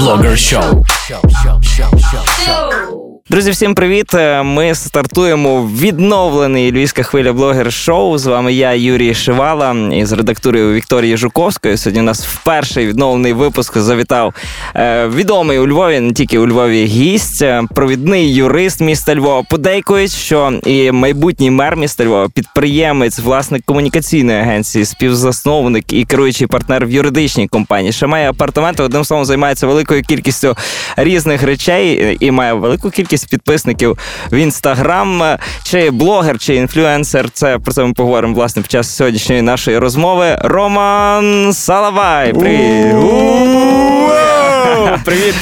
Blogger Show. Друзі, всім привіт! Ми стартуємо відновлений Львівська хвиля блогер-шоу. З вами я, Юрій Шивала, із редакторою Вікторії Жуковської. Сьогодні у нас вперше відновлений випуск завітав відомий у Львові, не тільки у Львові, гість, провідний юрист міста Львова. Подейкують, що і майбутній мер міста Львова, підприємець, власник комунікаційної агенції, співзасновник і керуючий партнер в юридичній компанії. Ще має апартаменти, одним словом, займається великою кількістю різних речей і має велику кількість підписників в Інстаграм. Чи блогер, чи інфлюенсер, це про це ми поговоримо, власне, під час сьогоднішньої нашої розмови. Роман Салабай! Привіт!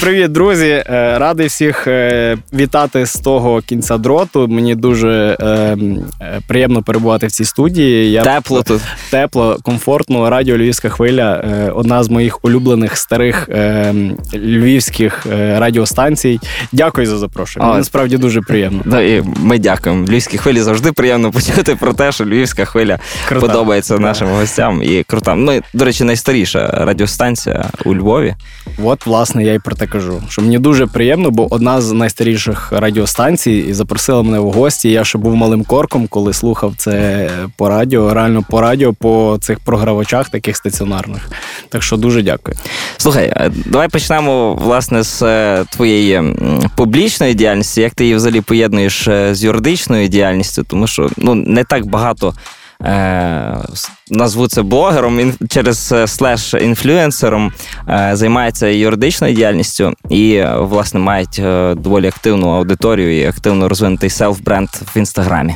Привіт, друзі! Радий всіх вітати з того кінця дроту. Мені дуже приємно перебувати в цій студії. Тепло тут. Тепло, комфортно. Радіо «Львівська хвиля» – одна з моїх улюблених старих львівських радіостанцій. Дякую за запрошення. Мені насправді дуже приємно. Да, і ми дякуємо. Львівській хвилі завжди приємно почути про те, що Львівська хвиля крута, подобається нашим гостям і крута. Ми, до речі, найстаріша радіостанція у Львові. От, власне, я і про те кажу. Що мені дуже приємно, бо одна з найстаріших радіостанцій і запросила мене в гості. Я ще був малим корком, коли слухав це по радіо, реально по радіо, по цих програвачах таких стаціонарних. Так що дуже дякую. Слухай, давай почнемо, власне, з твоєї публічної діяльності, як ти її взагалі поєднуєш з юридичною діяльністю, тому що не так багато, назву це блогером, через слеш інфлюенсером, займається юридичною діяльністю і, власне, мають доволі активну аудиторію і активно розвинутий селф-бренд в Інстаграмі.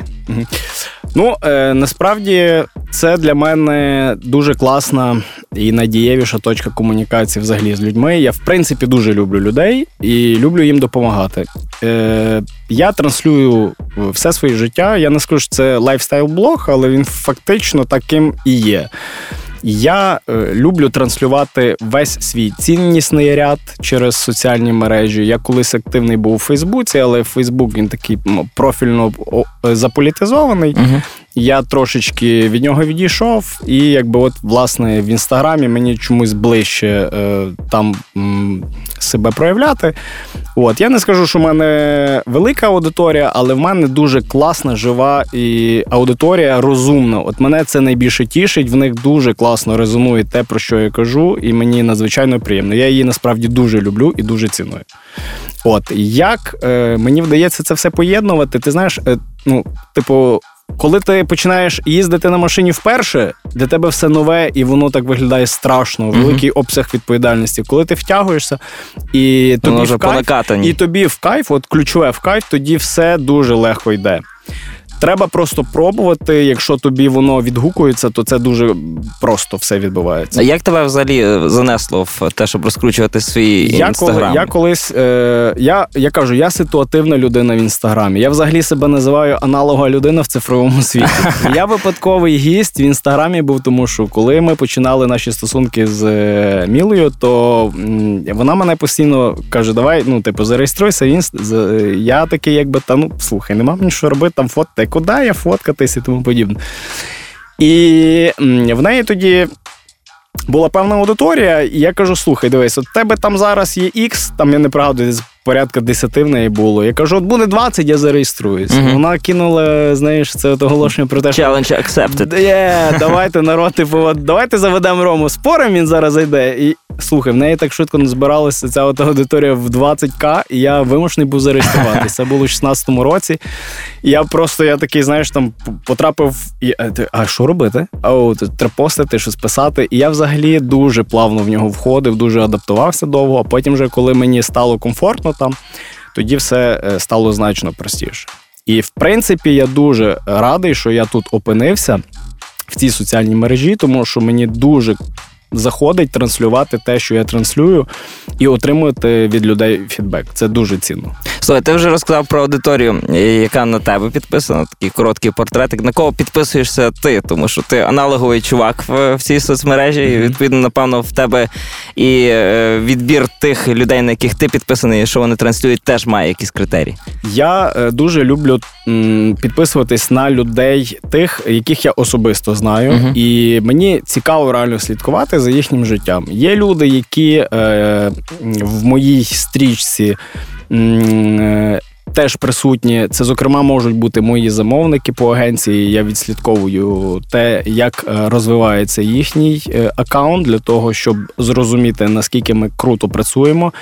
Ну, насправді, це для мене дуже класна і найдієвіша точка комунікації взагалі з людьми. Я, в принципі, дуже люблю людей і люблю їм допомагати. Я транслюю все своє життя. Я не скажу, що це лайфстайл-блог, але він фактично таким і є. Я люблю транслювати весь свій ціннісний ряд через соціальні мережі. Я колись активний був у Фейсбуці, але Фейсбук, він такий профільно заполітизований. Угу. Я трошечки від нього відійшов, і якби от, власне, в Інстаграмі мені чомусь ближче там себе проявляти. От, я не скажу, що в мене велика аудиторія, але в мене дуже класна, жива і аудиторія розумна. От мене це найбільше тішить, в них дуже класно резонує те, про що я кажу, і мені надзвичайно приємно. Я її насправді дуже люблю і дуже ціную. От, як мені вдається це все поєднувати, ти знаєш, коли ти починаєш їздити на машині вперше, для тебе все нове, і воно так виглядає страшно, великий обсяг відповідальності. Коли ти втягуєшся, і тобі в кайф, от ключове в кайф, тоді все дуже легко йде. Треба просто пробувати, якщо тобі воно відгукується, то це дуже просто все відбувається. А як тебе взагалі занесло в те, щоб розкручувати свій Інстаграм? Я кажу, я ситуативна людина в Інстаграмі. Я взагалі себе називаю аналога людина в цифровому світі. Я випадковий гість в Інстаграмі був, тому що коли ми починали наші стосунки з Мілою, то вона мене постійно каже, давай, зареєструйся. Я такий, слухай, нема мені що робити, там фотки. Куди я фоткатись і тому подібне. І в неї тоді була певна аудиторія, і я кажу, слухай, дивись, от тебе там зараз є X, там я не пригадую, порядка 10 в неї було. Я кажу, от буде 20, я зареєструюсь. Mm-hmm. Вона кинула, це оголошення про те, що... Challenge accepted. Давайте, народ, давайте заведемо Рому спорим, він зараз зайде. І, слухай, в неї так швидко назбиралася ця аудиторія в 20К, і я вимушений був зареєструватися. Це було у 16-му році. І я потрапив... А що робити? Треба постити, щось писати. І я взагалі дуже плавно в нього входив, дуже адаптувався довго. А потім вже, коли мені стало комфортно, тоді все стало значно простіше. І, в принципі, я дуже радий, що я тут опинився в цій соціальній мережі, тому що мені дуже заходить транслювати те, що я транслюю, і отримувати від людей фідбек. Це дуже цінно. Слухай, ти вже розказав про аудиторію, яка на тебе підписана, такий короткий портретик. На кого підписуєшся ти? Тому що ти аналоговий чувак в цій соцмережі, і, відповідно, напевно, в тебе і відбір тих людей, на яких ти підписаний, що вони транслюють, теж має якісь критерії. Я дуже люблю підписуватись на людей тих, яких я особисто знаю. Uh-huh. І мені цікаво реально слідкувати за їхнім життям. Є люди, які в моїй стрічці теж присутні. Це, зокрема, можуть бути мої замовники по агенції. Я відслідковую те, як розвивається їхній аккаунт, для того, щоб зрозуміти, наскільки ми круто працюємо.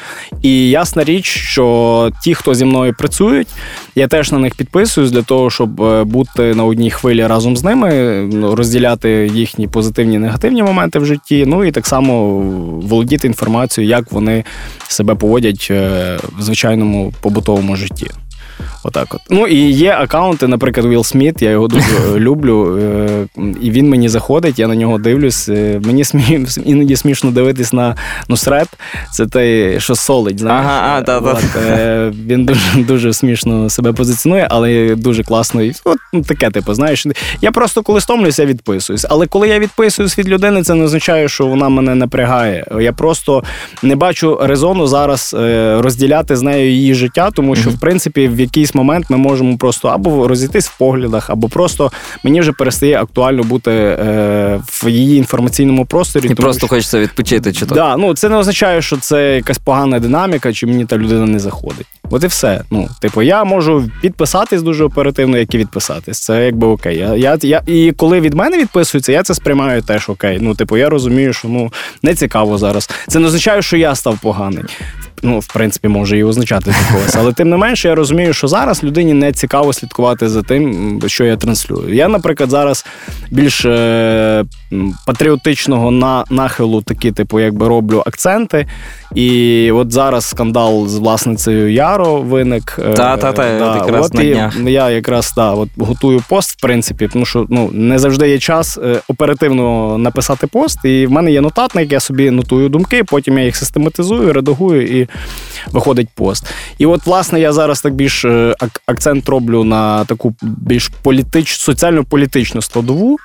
І ясна річ, що ті, хто зі мною працюють, я теж на них підписуюсь для того, щоб бути на одній хвилі разом з ними, розділяти їхні позитивні і негативні моменти в житті, ну і так само володіти інформацією, як вони себе поводять в звичайному побутовому житті. Отак от. Ну і є аккаунти, наприклад, Will Smith, я його дуже люблю, і він мені заходить, я на нього дивлюсь. Мені іноді смішно дивитись на Нусрет, це те, що солить, знаєш. Ага, так. Він дуже смішно себе позиціонує, але дуже класно. От таке, типу, знаєш. Я просто коли стомлюся, відписуюсь. Але коли я відписуюсь від людини, це не означає, що вона мене напрягає. Я просто не бачу резону зараз розділяти з нею її життя, тому що, в принципі, в якійсь момент ми можемо просто або розійтись в поглядах, або просто мені вже перестає актуально бути в її інформаційному просторі. І просто що... хочеться відпочити, чи так? Да, ну, це не означає, що це якась погана динаміка, чи мені та людина не заходить. От і все. Ну, типу, я можу підписатись дуже оперативно, як і відписатись. Це якби окей. І коли від мене відписуються, я це сприймаю теж окей. Ну, типу, я розумію, що не цікаво зараз. Це не означає, що я став поганий. Ну, в принципі, може і означати для когось. Але тим не менше, я розумію, що зараз людині не цікаво слідкувати за тим, що я транслюю. Я, наприклад, зараз більш патріотичного нахилу такі, типу, якби роблю акценти. І от зараз скандал з власницею Яро виник. Якраз на днях. Я якраз, от готую пост, в принципі, тому що не завжди є час оперативно написати пост. І в мене є нотатник, я собі нотую думки, потім я їх систематизую, редагую і виходить пост. І от, власне, я зараз так більш акцент роблю на таку більш соціально-політичну складову.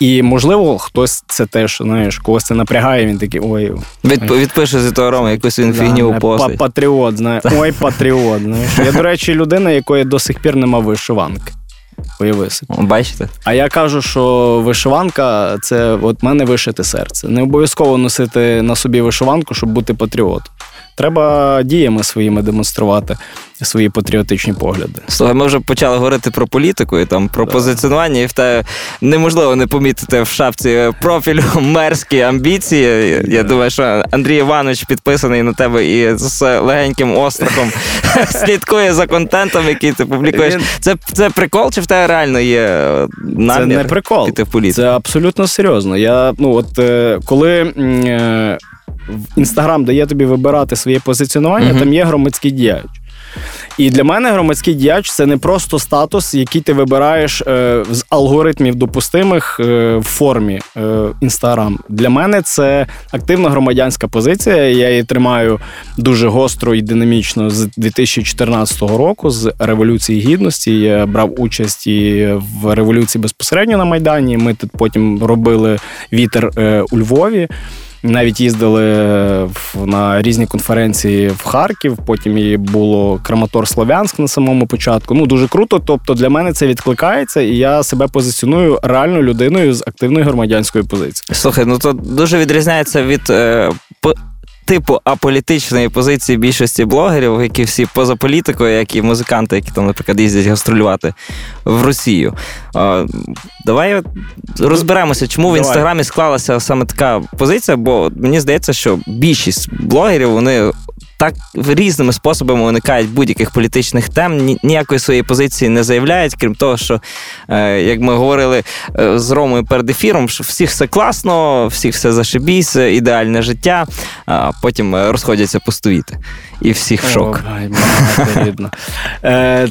І, можливо, хтось це теж, знаєш, когось це напрягає, він такий, ой... Відпише з того Рома, якусь він фігню постить. Патріот, знаєш. Ой, патріот, знаєш. Я, до речі, людина, якої до сих пір нема вишиванки. Появився. Бачите? А я кажу, що вишиванка – це от мене вишите серце. Не обов'язково носити на собі вишиванку, щоб бути патріотом. Треба діями своїми демонструвати свої патріотичні погляди. Слухай, ми вже почали говорити про політику і там про позиціонування, і в те неможливо не помітити в шапці профілю мерські амбіції. Я думаю, що Андрій Іванович підписаний на тебе і з легеньким острахом слідкує за контентом, який ти публікуєш. Це прикол, чи в тебе реально є намір? Це не прикол. Піти в політику? Це абсолютно серйозно. Я, коли... Інстаграм дає тобі вибирати своє позиціонування, там є громадський діяч. І для мене громадський діяч – це не просто статус, який ти вибираєш з алгоритмів допустимих в формі Інстаграм. Для мене це активна громадянська позиція, я її тримаю дуже гостро і динамічно з 2014 року, з Революції Гідності. Я брав участь і в революції безпосередньо на Майдані, ми тут потім робили вітер у Львові. Навіть їздили на різні конференції в Харків, потім і було Краматор-Слов'янськ на самому початку. Дуже круто, тобто для мене це відкликається, і я себе позиціоную реально людиною з активною громадянською позицією. Слухай, то дуже відрізняється від... типу аполітичної позиції більшості блогерів, які всі поза політикою, як і музиканти, які там, наприклад, їздять гастролювати в Росію. Давай розберемося, чому в Інстаграмі склалася саме така позиція, бо мені здається, що більшість блогерів, вони так різними способами уникають будь-яких політичних тем, ніякої своєї позиції не заявляють, крім того, що, як ми говорили з Ромою перед ефіром, що всіх все класно, всіх все зашибісь, ідеальне життя, а потім розходяться пустовіти. І всіх в шок.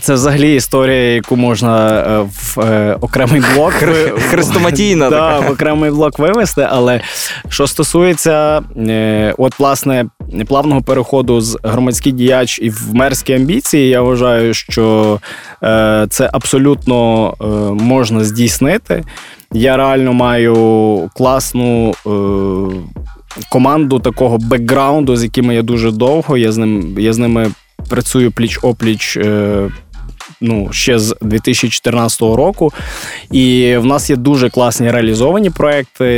Це взагалі історія, яку можна в окремий блок... Хрестоматійна така. В окремий блок вивести, але що стосується, власне, плавного переходу з громадський діяч і в мерські амбіції, я вважаю, що це абсолютно можна здійснити. Я реально маю класну команду такого бекграунду, з якими я дуже довго, я з ними працюю пліч-опліч, ще з 2014 року. І в нас є дуже класні реалізовані проекти.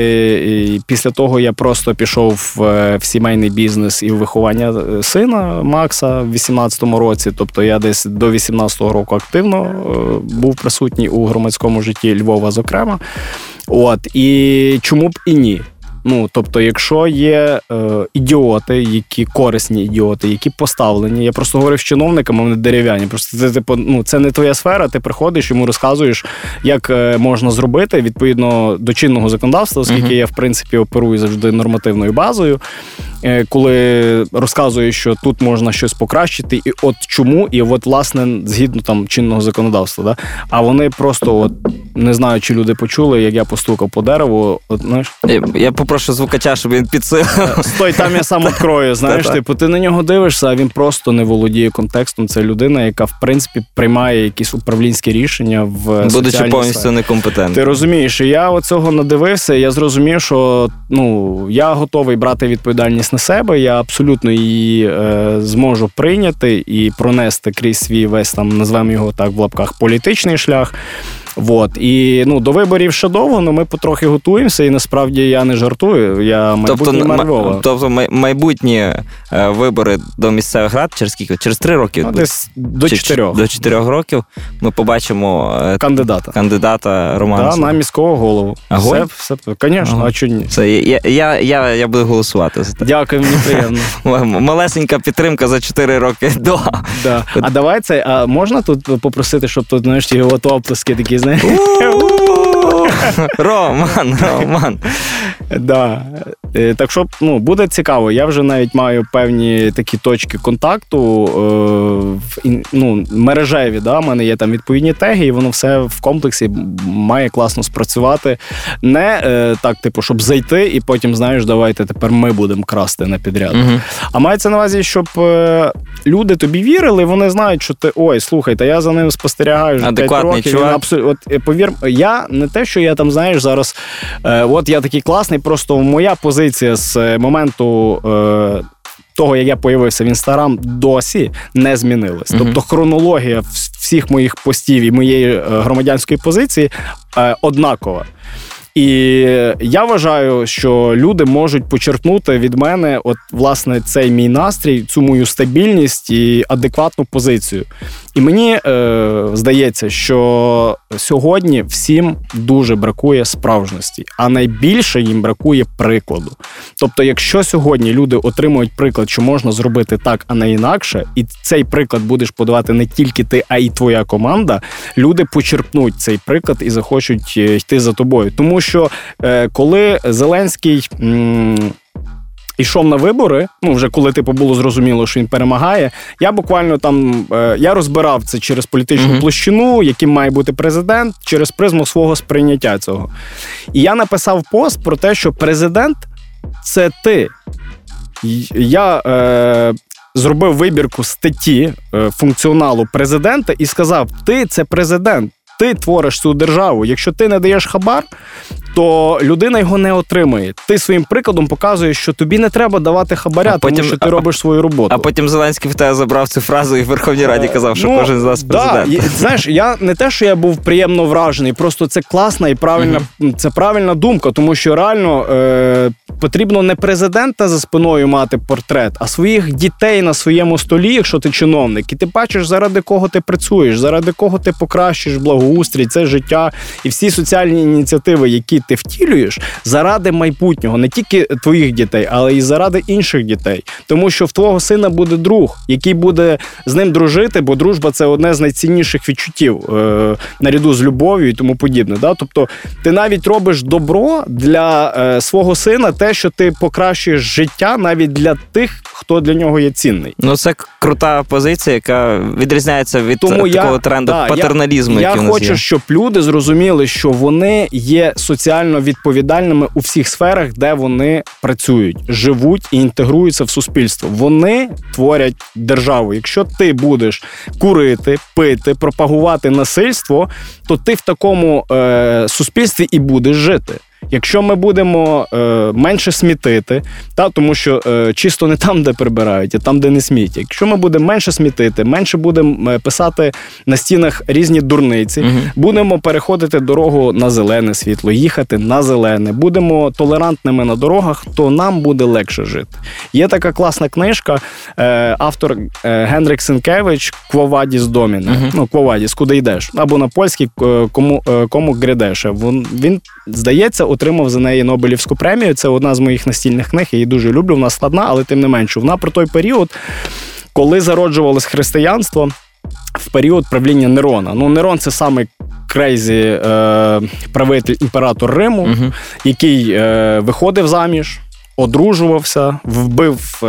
І після того я просто пішов в сімейний бізнес і в виховання сина Макса в 18-му році. Тобто я десь до 18-го року активно був присутній у громадському житті Львова, зокрема. І чому б і ні? Тобто, якщо є ідіоти, які корисні ідіоти, які поставлені, я просто говорив з чиновниками, вони дерев'яні, просто це, це не твоя сфера, ти приходиш, йому розказуєш, як можна зробити, відповідно до чинного законодавства, оскільки я, в принципі, оперую завжди нормативною базою, коли розказую, що тут можна щось покращити, і от чому, і от, власне, згідно там чинного законодавства, да? А вони просто, не знаю, чи люди почули, як я постукав по дереву, знаєш. Я прошу звукача, щоб він підсилив. Стой, там я сам відкрою, знаєш, ти на нього дивишся, а він просто не володіє контекстом. Це людина, яка, в принципі, приймає якісь управлінські рішення в соціальній сфері. Будучи повністю некомпетентним. Ти розумієш, і я оцього надивився, я зрозумів, що я готовий брати відповідальність на себе, я абсолютно її зможу прийняти і пронести крізь свій весь, там, назвемо його так в лапках, політичний шлях. І до виборів ще довго, але ми потрохи готуємося, і насправді я не жартую, я майбутній мер Львова. Тобто майбутні вибори до місцевих рад через скільки? Через 3 роки? Десь до 4. До 4 років ми побачимо кандидата Романа Салабая. Так, на міського голову. Все, звісно, а чого ні? Я буду голосувати за це. Дякую, мені приємно. Малесенька підтримка за 4 роки до. А давай це, а можна тут попросити, щоб тут, знаєш, його оплески такі, знаєш? Роман. Так що, буде цікаво. Я вже навіть маю певні такі точки контакту, мережеві, в мене є там відповідні теги, і воно все в комплексі має класно спрацювати. Не так, щоб зайти і потім, знаєш, давайте тепер ми будемо красти на підряд. А мається на увазі, щоб люди тобі вірили, вони знають, що ти, слухайте, я за ним спостерігаю вже 5 років. Повір, я не те, що я там, знаєш, зараз, я такий класний, просто моя позиція з моменту того, як я появився в Інстаграм, досі не змінилась. Тобто хронологія всіх моїх постів і моєї громадянської позиції однакова. І я вважаю, що люди можуть почерпнути від мене власне цей мій настрій, цю мою стабільність і адекватну позицію. І мені здається, що сьогодні всім дуже бракує справжності, а найбільше їм бракує прикладу. Тобто, якщо сьогодні люди отримують приклад, що можна зробити так, а не інакше, і цей приклад будеш подавати не тільки ти, а й твоя команда, люди почерпнуть цей приклад і захочуть йти за тобою. Тому що коли Зеленський йшов на вибори, вже коли було зрозуміло, що він перемагає, я буквально там, я розбирав це через політичну площину, яким має бути президент, через призму свого сприйняття цього. І я написав пост про те, що президент – це ти. Я зробив вибірку статті функціоналу президента і сказав, ти – це президент. Ти твориш цю державу. Якщо ти не даєш хабар, то людина його не отримає. Ти своїм прикладом показуєш, що тобі не треба давати хабаря, тому що ти робиш свою роботу. А потім Зеленський в тебе забрав цю фразу і в Верховній Раді казав, що кожен з нас президент. Знаєш, я не те, що я був приємно вражений, просто це класна і правильна, це правильна думка, тому що реально потрібно не президента за спиною мати портрет, а своїх дітей на своєму столі, якщо ти чиновник, і ти бачиш, заради кого ти працюєш, заради кого ти покращиш благоустрій, це життя і всі соціальні ініціативи, які ти втілюєш заради майбутнього, не тільки твоїх дітей, але і заради інших дітей. Тому що в твого сина буде друг, який буде з ним дружити, бо дружба – це одне з найцінніших відчуттів наряду з любов'ю і тому подібне. Да? Тобто ти навіть робиш добро для свого сина, те, що ти покращуєш життя навіть для тих, хто для нього є цінний. Це крута позиція, яка відрізняється від такого тренду патерналізму, який в нас є. Я хочу, щоб люди зрозуміли, що вони є соціально відповідальними у всіх сферах, де вони працюють, живуть і інтегруються в суспільство. Вони творять державу. Якщо ти будеш курити, пити, пропагувати насильство, то ти в такому суспільстві і будеш жити. Якщо ми будемо менше смітити, тому що чисто не там, де прибирають, а там, де не смітять. Якщо ми будемо менше смітити, менше будемо писати на стінах різні дурниці, будемо переходити дорогу на зелене світло, їхати на зелене, будемо толерантними на дорогах, то нам буде легше жити. Є така класна книжка, автор Генрік Сенкевич «Quo vadis domine», ну, «Quo vadis», куди йдеш, або на польській «Кому грідеше». Він, здається, отримав за неї Нобелівську премію. Це одна з моїх настільних книг, я її дуже люблю, вона складна, але тим не менше. Вона про той період, коли зароджувалось християнство, в період правління Нерона. Ну, Нерон – це самий крейзі правитель, імператор Риму, який виходив заміж, одружувався, вбив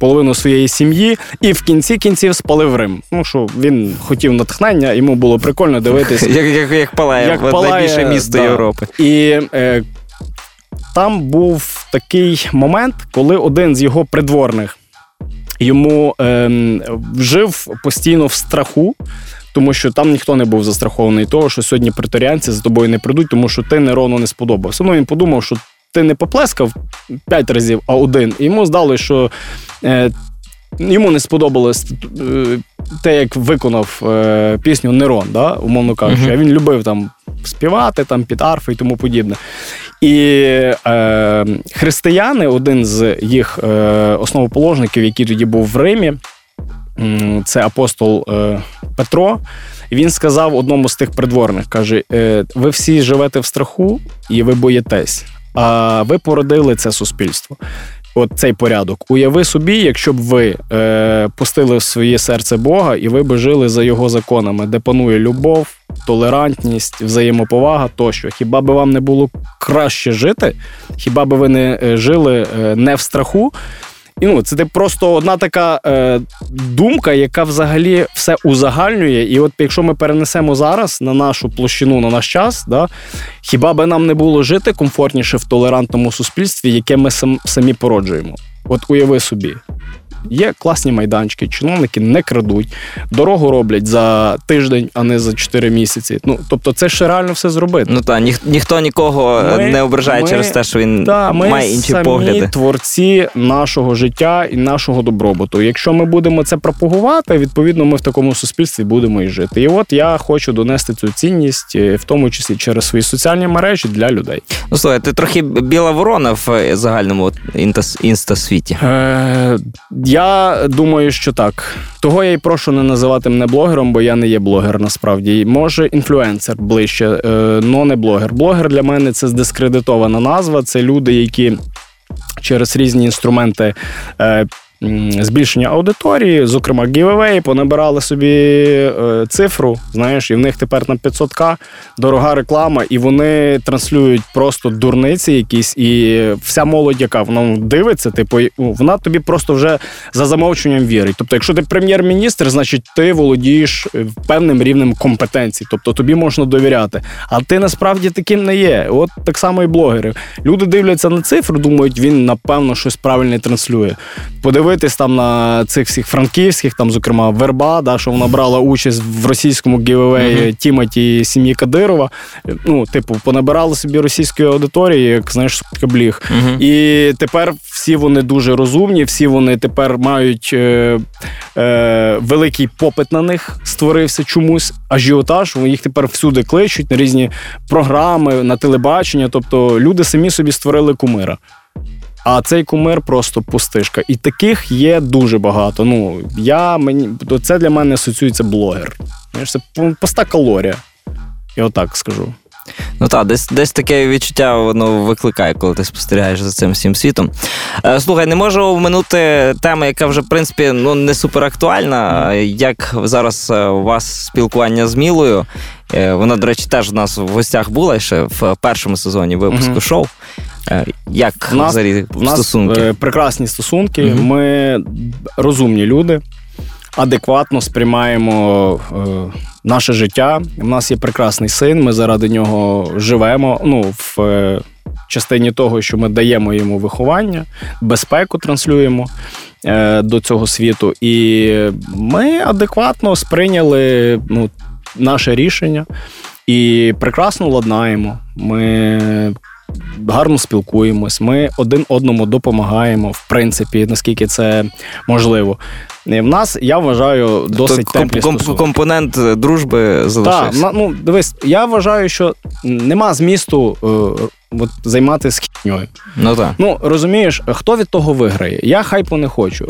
половину своєї сім'ї і в кінці кінців спалив Рим. Ну, що він хотів натхнення, йому було прикольно дивитися. Як палає найбільше місто Європи. І там був такий момент, коли один з його придворних йому жив постійно в страху, тому що там ніхто не був застрахований того, що сьогодні преторіанці за тобою не прийдуть, тому що ти Нерону не сподобався. Ну, він подумав, що ти не поплескав 5 разів, а один. І йому здалося, що йому не сподобалось те, як виконав пісню Нерон, умовно кажучи. А він любив там співати, там під арфи і тому подібне. І християни, один з їх основоположників, який тоді був в Римі, це апостол Петро, він сказав одному з тих придворних, каже, ви всі живете в страху і ви боїтесь. А ви породили це суспільство, от цей порядок. Уяви собі, якщо б ви пустили в своє серце Бога, і ви б жили за його законами, де панує любов, толерантність, взаємоповага тощо. Хіба би вам не було краще жити? Хіба би ви не жили не в страху? І, ну, це просто одна така думка, яка взагалі все узагальнює. І от якщо ми перенесемо зараз на нашу площину, на наш час, хіба би нам не було жити комфортніше в толерантному суспільстві, яке ми самі породжуємо? От уяви собі. Є класні майданчики, чиновники не крадуть, дорогу роблять за тиждень, а не за 4 місяці. Ну, тобто це ще реально все зробити. Ну так, ніхто нікого не ображає через те, що він має інші погляди. Ми самі творці нашого життя і нашого добробуту. Якщо ми будемо це пропагувати, відповідно, ми в такому суспільстві будемо і жити. І от я хочу донести цю цінність, в тому числі через свої соціальні мережі, для людей. Ну, слухай, ти трохи біла ворона в загальному інстасвіті. Я думаю, що так. Того я й прошу не називати мене блогером, бо я не є блогер насправді. Може, інфлюенсер ближче, но не блогер. Блогер для мене – це здискредитована назва. Це люди, які через різні інструменти збільшення аудиторії, зокрема, гівевеї, понабирали собі цифру, знаєш, і в них тепер на 500К дорога реклама, і вони транслюють просто дурниці якісь, і вся молодь, яка вона дивиться, типу, вона тобі просто вже за замовчуванням вірить. Тобто, якщо ти прем'єр-міністр, значить, ти володієш певним рівнем компетенцій, тобто тобі можна довіряти. А ти насправді таким не є. От так само і блогери. Люди дивляться на цифру, думають, він, напевно, щось правильне транслює. Дивитись там на цих всіх франківських, там, зокрема, Верба, що вона брала участь в російському гівевеї Тіматі і сім'ї Кадирова. Ну, типу, понабирали собі російської аудиторії, як, знаєш, кабліг. І тепер всі вони дуже розумні, всі вони тепер мають великий попит на них, створився чомусь ажіотаж, їх тепер всюди кличуть, на різні програми, на телебачення, тобто люди самі собі створили кумира. А цей кумир просто пустишка. І таких є дуже багато. Ну, це для мене асоціюється блогер. Це пуста калорія. Я отак скажу. Ну так, десь таке відчуття воно викликає, коли ти спостерігаєш за цим всім світом. Слухай, не можу оминути тему, яка вже, в принципі, не суперактуальна. Як зараз у вас спілкування з Мілою? Вона, до речі, теж у нас в гостях була ще в першому сезоні випуску шоу. Як взагалі стосунки? У нас прекрасні стосунки. Ми розумні люди, адекватно сприймаємо наше життя. У нас є прекрасний син, ми заради нього живемо, в частині того, що ми даємо йому виховання, безпеку транслюємо до цього світу. І ми адекватно сприйняли наше рішення і прекрасно ладнаємо. Ми гарно спілкуємось, ми один одному допомагаємо, в принципі, наскільки це можливо. В нас, я вважаю, досить теплі стосунки. Компонент дружби залишився. Так, ну, дивись, я вважаю, що нема змісту займатися хітньою. Ну, так. Ну, розумієш, хто від того виграє? Я хайпу не хочу.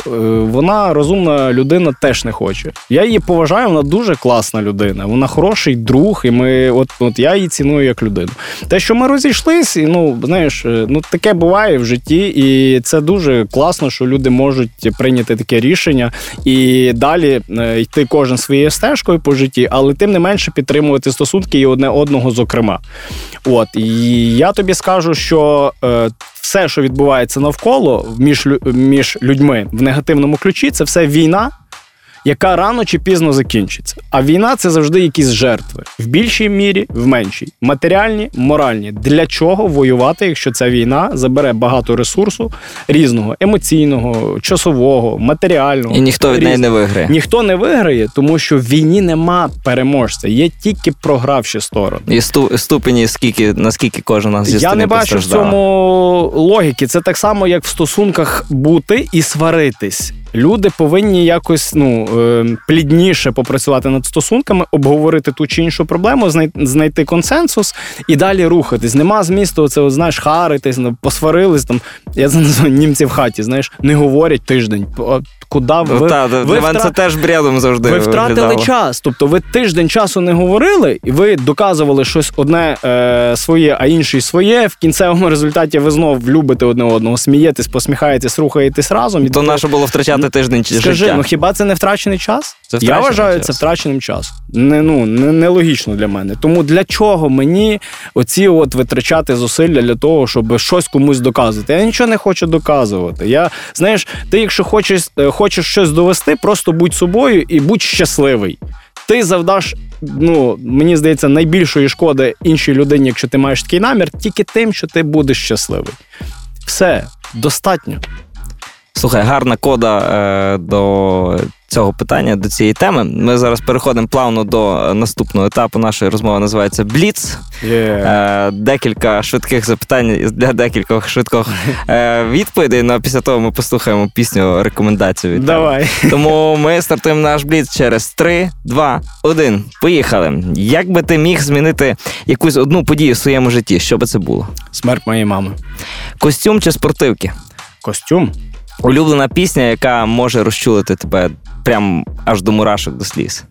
Вона, розумна людина, теж не хоче. Я її поважаю, вона дуже класна людина. Вона хороший друг, і ми, от я її ціную як людину. Те, що ми розійшлись, і, ну, знаєш, ну, таке буває в житті, і це дуже класно, що люди можуть прийняти таке рішення і далі йти кожен своєю стежкою по житті, але тим не менше підтримувати стосунки і одне одного зокрема. От, і я тобі скажу, що все, що відбувається навколо між людьми в негативному ключі, це все війна, яка рано чи пізно закінчиться. А війна – це завжди якісь жертви. В більшій мірі, в меншій. Матеріальні, моральні. Для чого воювати, якщо ця війна забере багато ресурсу різного, емоційного, часового, матеріального. І ніхто від неї не виграє. Ніхто не виграє, тому що в війні нема переможця. Є тільки програвші сторони. І ступені, наскільки кожна зі сторін постраждала. Я не бачу в цьому логіки. Це так само, як в стосунках бути і сваритись. Люди повинні якось плідніше попрацювати над стосунками, обговорити ту чи іншу проблему, знайти консенсус і далі рухатись. Нема змісту оце, знаєш, харитись, посварились там. Я це називаю німці в хаті, знаєш, не говорять тиждень. Куди ви? Це теж брядом завжди. Ви втратили час. Тобто ви тиждень часу не говорили, і ви доказували щось одне своє, а інше своє. В кінцевому результаті ви знов любите одне одного, смієтесь, посміхаєтесь, рухаєтесь разом. То наше було втрачати тиждень чи життя. Скажи, хіба це не втрачений час? Я вважаю це втраченим часом. Нелогічно для мене. Тому для чого мені оці витрачати зусилля для того, щоб щось комусь доказувати? Я нічого не хочу доказувати. Я, знаєш, ти якщо хочеш щось довести, просто будь собою і будь щасливий. Ти завдаш, мені здається, найбільшої шкоди іншій людині, якщо ти маєш такий намір, тільки тим, що ти будеш щасливий. Все. Достатньо. Слухай, гарна кода до цього питання, до цієї теми. Ми зараз переходимо плавно до наступного етапу нашої розмови, називається «Бліц». Yeah. Декілька швидких запитань для декількох швидких відповідей, але після того ми послухаємо пісню рекомендацію. Давай. Тому ми стартуємо наш «Бліц» через 3, 2, 1. Поїхали. Як би ти міг змінити якусь одну подію в своєму житті? Що би це було? Смерть моєї мами. Костюм чи спортивки? Костюм. Улюблена пісня, яка може розчулити тебе прям аж до мурашок, до сліз?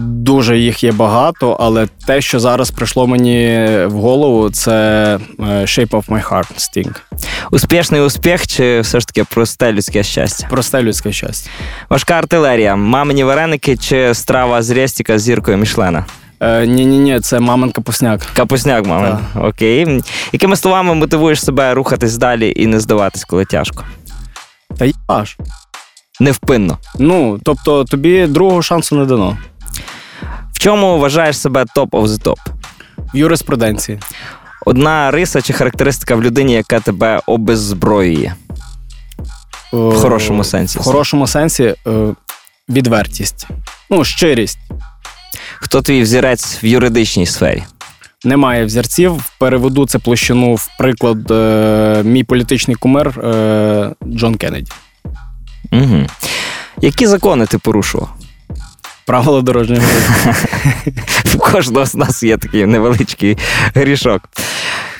Дуже їх є багато, але те, що зараз прийшло мені в голову, це Shape of my heart, Sting. Успішний успіх чи все ж таки просте людське щастя? Просте людське щастя. Важка артилерія. Мамині вареники чи страва з рєстіка з зіркою Мішлена? Ні, це мамин капусняк. Капусняк мамин, так. Окей. Якими словами мотивуєш себе рухатись далі і не здаватись, коли тяжко? Та єбаш. Невпинно. Тобто тобі другого шансу не дано. В чому вважаєш себе топ of the top? В юриспруденції. Одна риса чи характеристика в людині, яка тебе обеззброює? В хорошому сенсі. В хорошому сенсі відвертість. Щирість. Хто твій взірець в юридичній сфері? Немає взірців. Переведу це площину в приклад. Мій політичний кумир Джон Кеннеді. Угу. Які закони ти порушував? Правила дорожнього руху. У кожного з нас є такий невеличкий грішок.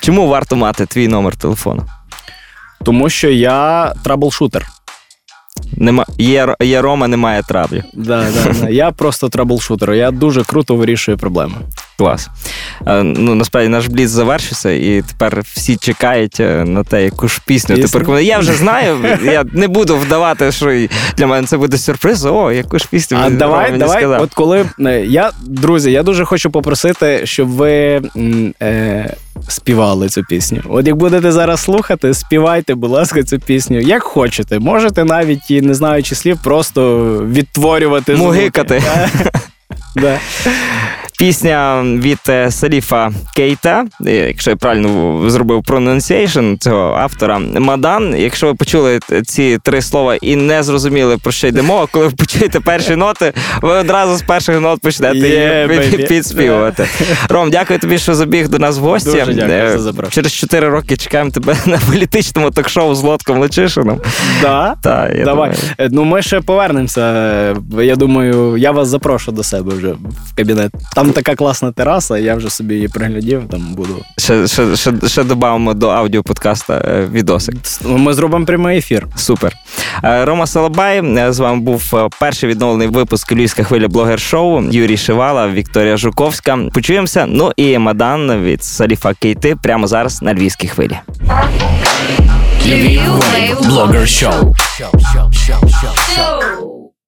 Чому варто мати твій номер телефону? Тому що я траблшутер. Є Рома, немає траблів. Да. Я просто траблшутер. Я дуже круто вирішую проблеми. Клас. Насправді, наш бліц завершився, і тепер всі чекають на те, яку ж пісню ти рекомендуєш. Я вже знаю, я не буду вдавати, що для мене це буде сюрприз. Яку ж пісню мені Рома не сказав. Давай, друзі, я дуже хочу попросити, щоб ви співали цю пісню. Як будете зараз слухати, співайте, будь ласка, цю пісню, як хочете. Можете навіть, і не знаючи слів, просто відтворювати звуки. Мугикати. Пісня від Саліфа Кейта, якщо я правильно зробив пронунсіейшн цього автора, Мадан. Якщо ви почули ці три слова і не зрозуміли, про що йде мова, коли ви почуєте перші ноти, ви одразу з перших нот почнете підспівувати. Ром, дякую тобі, що забіг до нас в гості. Дуже дякую за запрошення. Через 4 роки чекаємо тебе на політичному ток-шоу з Лотком Лачишином. Да? Так, давай. Думаю. Ну, ми ще повернемося. Я думаю, я вас запрошу до себе вже в кабінет. Там така класна тераса, я вже собі її приглядів, там буду. Ще добавимо до аудіоподкаста відосик. Ми зробимо прямий ефір. Супер. Рома Салабай, з вами був перший відновлений випуск Львівська хвиля блогер-шоу. Юрій Шивала, Вікторія Жуковська. Почуємося. Ну і Мадан від Саліфа Кейти прямо зараз на Львівській хвилі. Львів блогер-шоу.